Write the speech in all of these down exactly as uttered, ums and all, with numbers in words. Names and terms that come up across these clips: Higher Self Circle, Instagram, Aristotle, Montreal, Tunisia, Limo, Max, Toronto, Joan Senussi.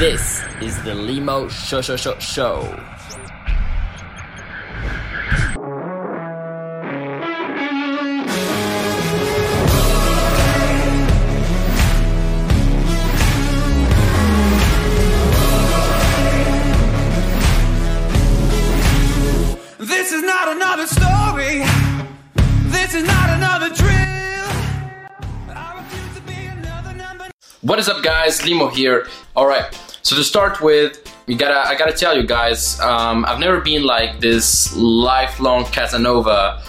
This is the Limo Show Show Show Show. This is not another story. This is not another dream. What is up, guys? Limo here. All right, so to start with, you gotta I gotta tell you guys, um, I've never been like this lifelong Casanova,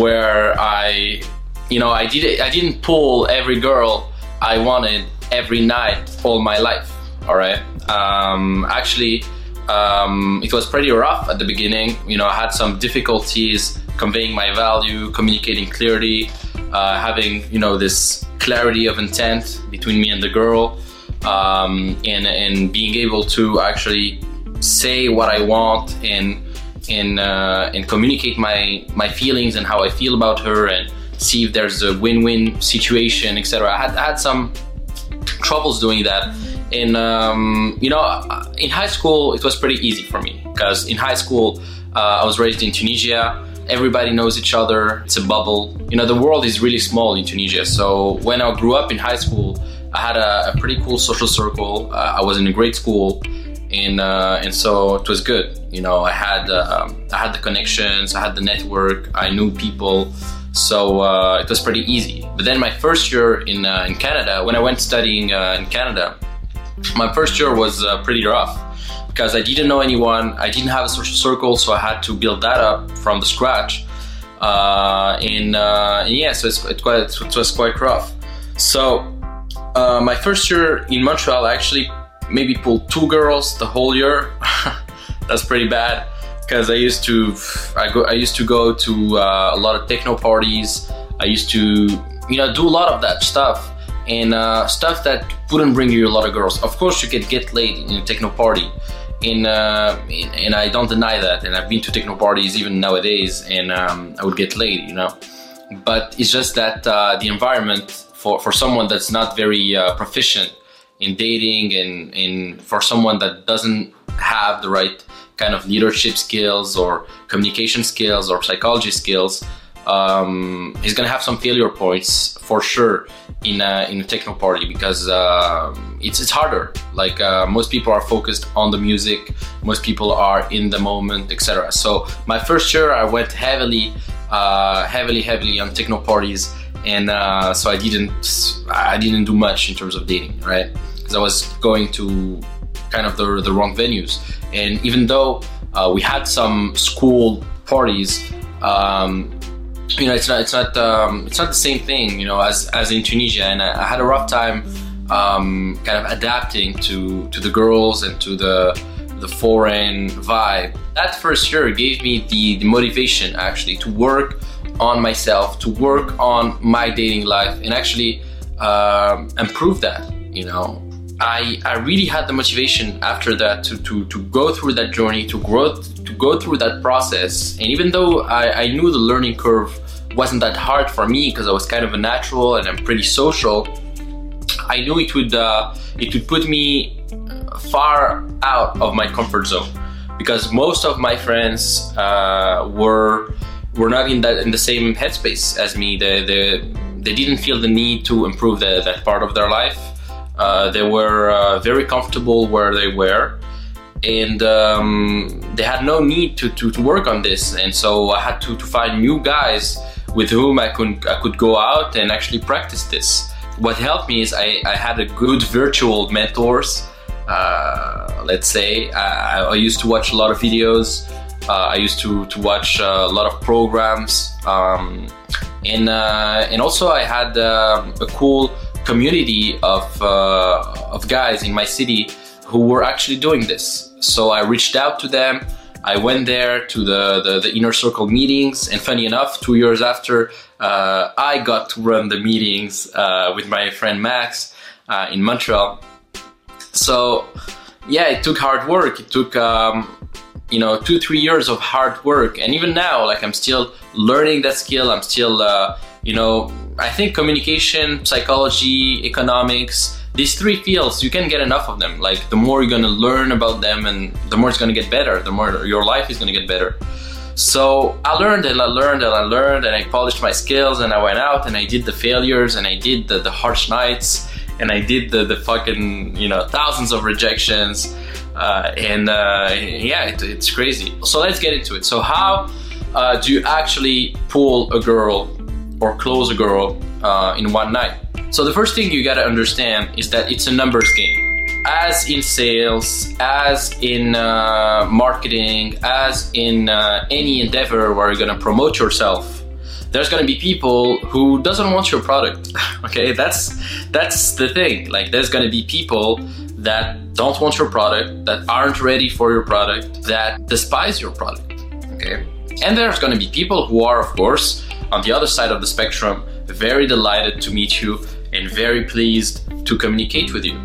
where I, you know, I did I didn't pull every girl I wanted every night all my life. All right, um, actually, um, it was pretty rough at the beginning. You know, I had some difficulties conveying my value, communicating clearly, uh, having you know this. clarity of intent between me and the girl, um, and and being able to actually say what I want and and uh, and communicate my my feelings and how I feel about her and see if there's a win-win situation, et cetera. I had I had some troubles doing that, and um, you know, in high school it was pretty easy for me because in high school uh, I was raised in Tunisia. Everybody knows each other, it's a bubble. You know, the world is really small in Tunisia, so when I grew up in high school, I had a, a pretty cool social circle. Uh, I was in a great school, and uh, and so it was good. You know, I had uh, um, I had the connections, I had the network, I knew people, so uh, it was pretty easy. But then my first year in, uh, in Canada, when I went studying uh, in Canada, my first year was uh, pretty rough. Because I didn't know anyone, I didn't have a social circle, so I had to build that up from the scratch. Uh, and, uh, and yeah, so it's, it, quite, it was quite rough. So uh, my first year in Montreal, I actually maybe pulled two girls the whole year. That's pretty bad because I used to I, go, I used to go to uh, a lot of techno parties. I used to you know do a lot of that stuff and uh, stuff that wouldn't bring you a lot of girls. Of course, you could get laid in a techno party. In, uh, in, and I don't deny that, and I've been to techno parties even nowadays, and um, I would get laid, you know. But it's just that uh, the environment for, for someone that's not very uh, proficient in dating, and, and for someone that doesn't have the right kind of leadership skills or communication skills or psychology skills, um, is gonna have some failure points for sure in a, in a techno party because uh, it's it's harder. Like uh, most people are focused on the music, most people are in the moment, et cetera. So my first year I went heavily, uh, heavily, heavily on techno parties, and uh, so I didn't I didn't do much in terms of dating, right? Because I was going to kind of the the wrong venues, and even though uh, we had some school parties. Um, You know, it's not, it's not, um, it's not the same thing, you know, as, as in Tunisia, and I, I had a rough time um, kind of adapting to, to the girls and to the, the foreign vibe. That first year gave me the, the motivation, actually, to work on myself, to work on my dating life, and actually um, improve that, you know. I, I really had the motivation after that to, to, to go through that journey, to grow, to go through that process. And even though I, I knew the learning curve wasn't that hard for me because I was kind of a natural and I'm pretty social, I knew it would, uh, it would put me far out of my comfort zone because most of my friends uh, were were not in that in the same headspace as me. They, they, they didn't feel the need to improve the, that part of their life. Uh, they were uh, very comfortable where they were, and um, they had no need to, to, to work on this. And so I had to, to find new guys with whom I could I could go out and actually practice this. What helped me is I, I had a good virtual mentors. Uh, let's say I, I used to watch a lot of videos. Uh, I used to to watch a lot of programs, um, and uh, and also I had uh, a cool. community of uh, of guys in my city who were actually doing this. So I reached out to them. I went there to the, the, the inner circle meetings, and funny enough, two years after, uh, I got to run the meetings uh, with my friend Max uh, in Montreal. So yeah, it took hard work. It took um, you know two three years of hard work, and even now, like I'm still learning that skill. I'm still uh, you know. I think communication, psychology, economics, These three fields, you can't get enough of them. Like, the more you're gonna learn about them, and the more it's gonna get better, the more your life is gonna get better. So I learned and I learned and I learned and I polished my skills, and I went out and I did the failures, and I did the, the harsh nights, and I did the, the fucking, you know, thousands of rejections, uh, and uh, yeah, it, it's crazy. So let's get into it. So how uh, do you actually pull a girl or close a girl uh, in one night? So the first thing you gotta understand is that it's a numbers game. As in sales, as in uh, marketing, as in uh, any endeavor where you're gonna promote yourself, there's gonna be people who doesn't want your product. Okay, that's that's the thing. Like, there's gonna be people that don't want your product, that aren't ready for your product, that despise your product. Okay, and there's gonna be people who are, of course, on the other side of the spectrum, very delighted to meet you and very pleased to communicate with you.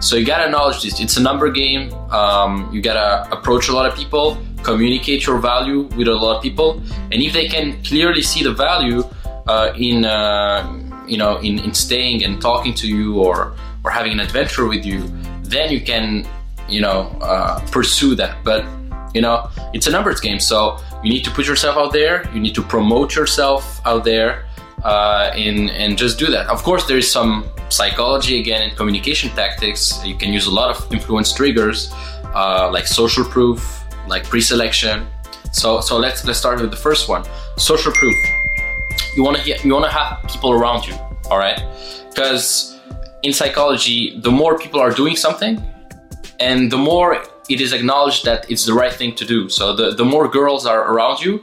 So you gotta acknowledge this. It's a number game. Um, you gotta approach a lot of people, communicate your value with a lot of people, and if they can clearly see the value uh, in uh, you know in, in staying and talking to you, or or having an adventure with you, then you can you know uh, pursue that. But you know it's a numbers game. So you need to put yourself out there. You need to promote yourself out there. Uh, and, and just do that. Of course, there is some psychology again and communication tactics. You can use a lot of influence triggers, uh, like social proof, like pre-selection. So, so let's let's start with the first one: social proof. You want to you want to have people around you, all right? Because in psychology, the more people are doing something, and the more it is acknowledged that it's the right thing to do. So the the more girls are around you,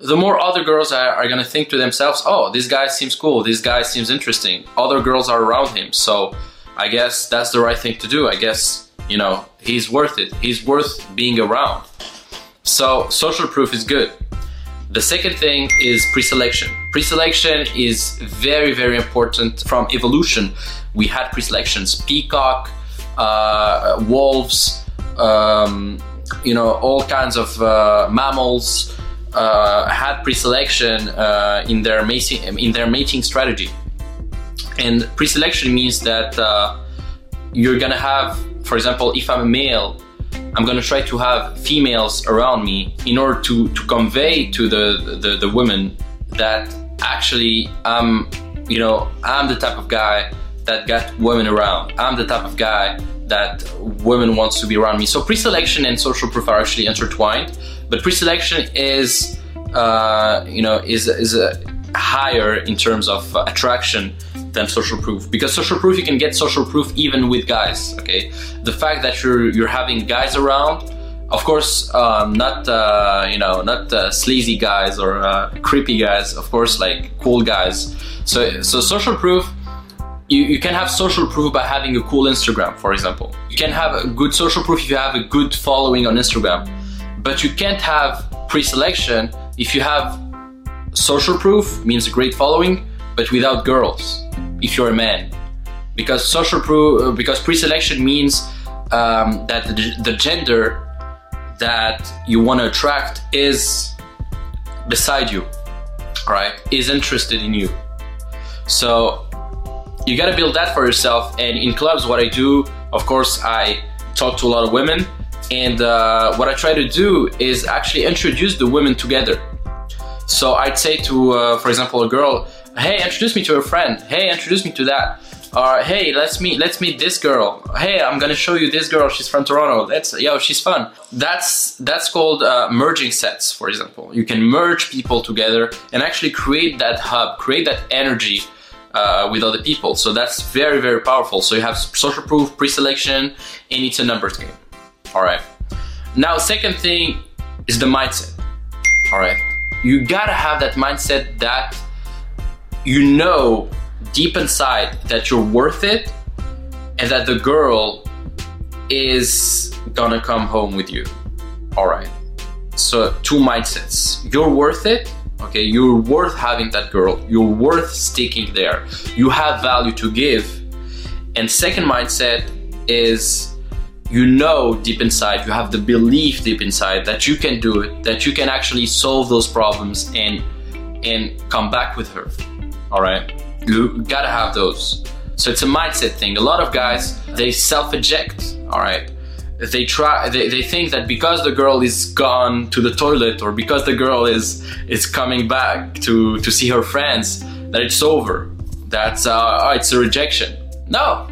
the more other girls are, are gonna think to themselves, oh, this guy seems cool, this guy seems interesting, other girls are around him, so I guess that's the right thing to do. I guess, you know, he's worth it, he's worth being around. So social proof is good. The second thing is pre-selection. Pre-selection is very, very important. From evolution, we had pre-selections: peacock, uh, wolves, um, you know, all kinds of uh, mammals, Uh, had pre-selection uh, in their mating in their mating strategy. And pre-selection means that uh, you're gonna have, for example, if I'm a male, I'm gonna try to have females around me in order to, to convey to the, the the women that actually I'm you know I'm the type of guy that got women around. I'm the type of guy that women wants to be around me. So pre-selection and social proof are actually intertwined, but pre-selection is, uh, you know, is is a higher in terms of uh, attraction than social proof, because social proof, you can get social proof even with guys. Okay, the fact that you're you're having guys around, of course, um, not uh, you know not uh, sleazy guys or uh, creepy guys, of course, like cool guys. So so social proof. You, you can have social proof by having a cool Instagram, for example. You can have a good social proof if you have a good following on Instagram, but you can't have pre-selection if you have social proof, means a great following, but without girls, if you're a man. Because social proof, because pre-selection means um, that the, the gender that you want to attract is beside you, all right? Is interested in you. So you gotta build that for yourself. And in clubs, what I do, of course, I talk to a lot of women, and uh, what I try to do is actually introduce the women together. So I'd say to, uh, for example, a girl, hey, introduce me to a friend, hey, introduce me to that, or hey, let's meet let's meet this girl, hey, I'm gonna show you this girl, she's from Toronto, that's, yo, she's fun. That's, that's called uh, merging sets, for example. You can merge people together and actually create that hub, create that energy Uh, with other people. So that's very, very powerful. So you have social proof, pre-selection, and it's a numbers game. All right. Now, second thing is the mindset. All right. You gotta have that mindset that you know deep inside that you're worth it, and that the girl is gonna come home with you. All right. So two mindsets. You're worth it. Okay, you're worth having that girl, you're worth sticking there, you have value to give. And second mindset is, you know deep inside, you have the belief deep inside that you can do it, that you can actually solve those problems and and come back with her. All right, you gotta have those. So it's a mindset thing. A lot of guys, they self-eject, all right? They try. They, they think that because the girl is gone to the toilet, or because the girl is is coming back to to see her friends, that it's over. That's uh, oh, it's a rejection. No,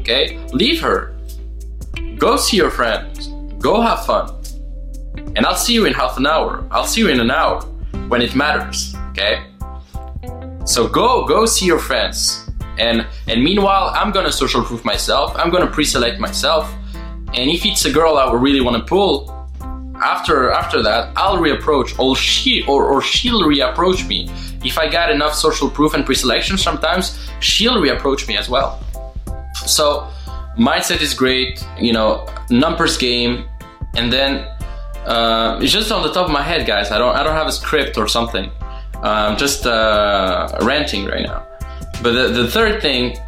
okay, leave her. Go see your friends. Go have fun. And I'll see you in half an hour. I'll see you in an hour when it matters. Okay. So go go see your friends. And and meanwhile, I'm gonna social proof myself. I'm gonna pre-select myself. And if it's a girl I really want to pull, after after that, I'll reapproach, or she or, or she'll reapproach me. If I got enough social proof and pre-selection, sometimes she'll reapproach me as well. So mindset is great, you know, numbers game, and then uh, it's just on the top of my head, guys. I don't I don't have a script or something. I'm just uh, ranting right now. But the, the third thing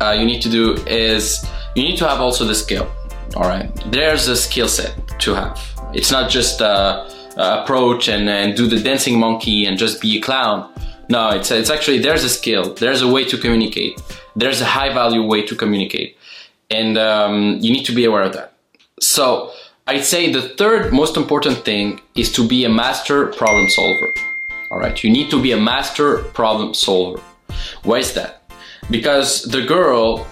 uh, you need to do is you need to have also the skill. All right, there's a skill set to have. It's not just uh, uh, approach and, and do the dancing monkey and just be a clown. No, it's it's actually, there's a skill. There's a way to communicate. There's a high value way to communicate. And um, you need to be aware of that. So I'd say the third most important thing is to be a master problem solver. All right, you need to be a master problem solver. Why is that? Because the girl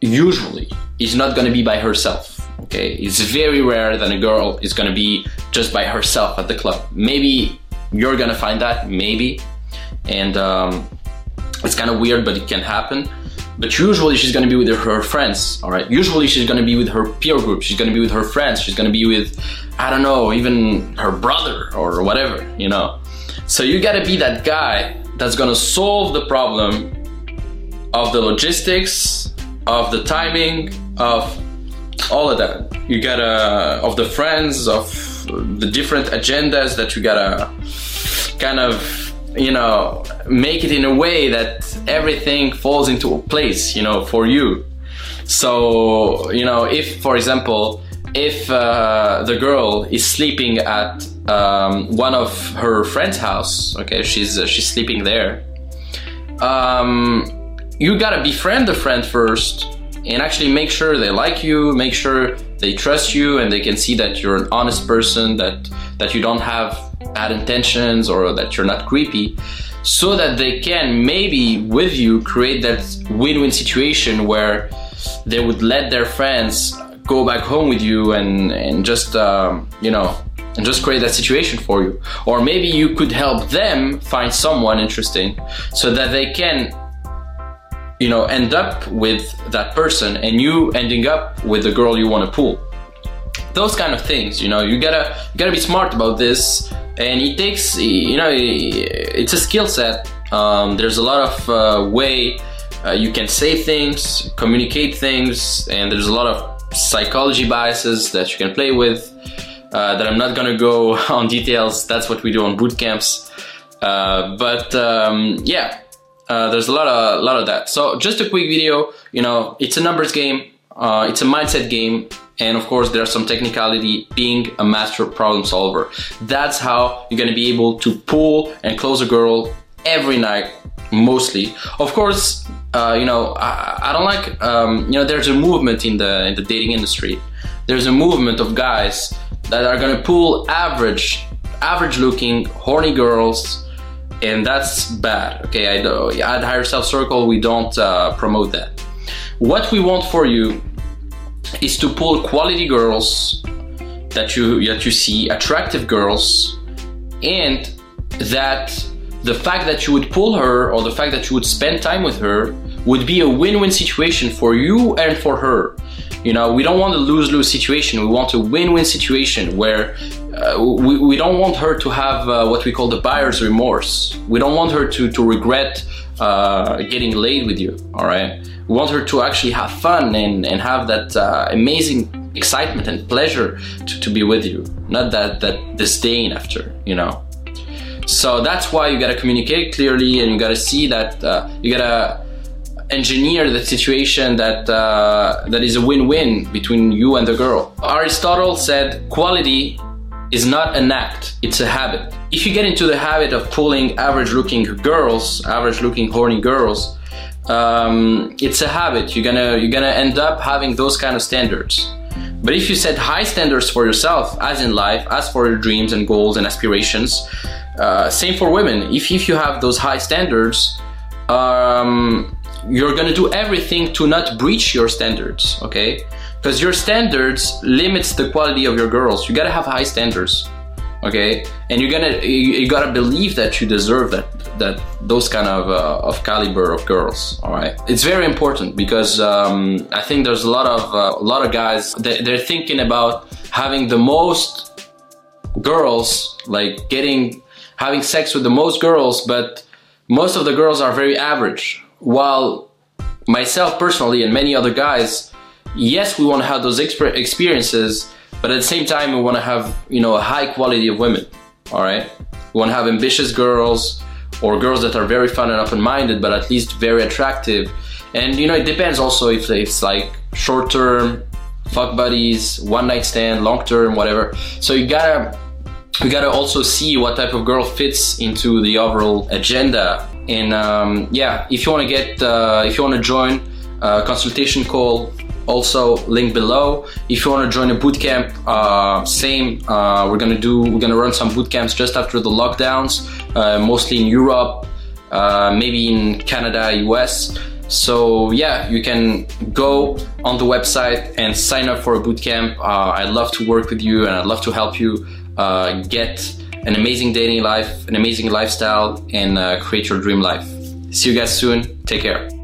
usually is not going to be by herself. Okay, it's very rare that a girl is gonna be just by herself at the club. Maybe you're gonna find that, maybe, and um, it's kind of weird, but it can happen. But usually she's gonna be with her friends, all right? Usually she's gonna be with her peer group, she's gonna be with her friends, she's gonna be with, I don't know, even her brother or whatever, you know? So you gotta be that guy that's gonna solve the problem of the logistics, of the timing, of all of that. You gotta, of the friends, of the different agendas that you gotta kind of, you know, make it in a way that everything falls into a place, you know, for you. So, you know, if, for example, if uh, the girl is sleeping at um, one of her friend's house, okay, she's, uh, she's sleeping there, um, you gotta befriend the friend first, and actually make sure they like you, make sure they trust you, and they can see that you're an honest person, that that you don't have bad intentions, or that you're not creepy, so that they can maybe with you create that win-win situation where they would let their friends go back home with you and and just um, you know, and just create that situation for you. Or maybe you could help them find someone interesting so that they can, you know, end up with that person and you ending up with the girl you want to pull. Those kind of things, you know, you gotta you gotta be smart about this, and it takes, you know, it's a skill set. Um, there's a lot of uh, way uh, you can say things, communicate things, and there's a lot of psychology biases that you can play with uh, that I'm not gonna go on details. That's what we do on boot camps. Uh, but um, yeah. Uh, there's a lot of a lot of that. So just a quick video, you know, it's a numbers game, uh, it's a mindset game, and of course there's some technicality, being a master problem solver. That's how you're gonna be able to pull and close a girl every night, mostly. Of course, uh, you know, I, I don't like, um, you know, there's a movement in the, in the dating industry. There's a movement of guys that are gonna pull average, average looking, horny girls, and that's bad, okay? I know, at Higher Self Circle, we don't uh, promote that. What we want for you is to pull quality girls that you, that you see, attractive girls, and that the fact that you would pull her, or the fact that you would spend time with her, would be a win-win situation for you and for her. You know, we don't want a lose-lose situation. We want a win-win situation where uh, we, we don't want her to have uh, what we call the buyer's remorse. We don't want her to, to regret uh, getting laid with you, all right? We want her to actually have fun and, and have that uh, amazing excitement and pleasure to, to be with you, not that, that disdain after, you know? So that's why you gotta communicate clearly, and you gotta see that uh, you gotta engineer the situation that uh, that is a win-win between you and the girl. Aristotle said quality is not an act, it's a habit. If you get into the habit of pulling average-looking girls, average-looking horny girls, um, it's a habit. You're gonna you're gonna end up having those kind of standards. But if you set high standards for yourself, as in life, as for your dreams and goals and aspirations, uh, same for women. If if you have those high standards, um, you're gonna do everything to not breach your standards, okay? Because your standards limits the quality of your girls. You gotta have high standards, okay? And you're gonna you, you gotta believe that you deserve that that those kind of uh, of caliber of girls. All right, it's very important because um, I think there's a lot of uh, a lot of guys that they're thinking about having the most girls, like getting having sex with the most girls, but most of the girls are very average. While myself personally and many other guys, yes, we want to have those exp- experiences, but at the same time, we want to have, you know, a high quality of women. All right, we want to have ambitious girls or girls that are very fun and open-minded, but at least very attractive. And you know, it depends also if it's like short-term, fuck buddies, one-night stand, long-term, whatever. So you gotta, you gotta also see what type of girl fits into the overall agenda. And um, yeah, if you want to get, uh, if you want to join a consultation call, also link below. If you want to join a bootcamp, uh, same. Uh, we're gonna do. We're gonna run some bootcamps just after the lockdowns, uh, mostly in Europe, uh, maybe in Canada, U S. So yeah, you can go on the website and sign up for a bootcamp. Uh, I'd love to work with you, and I'd love to help you uh, get an amazing dating life, an amazing lifestyle, and uh, create your dream life. See you guys soon. Take care.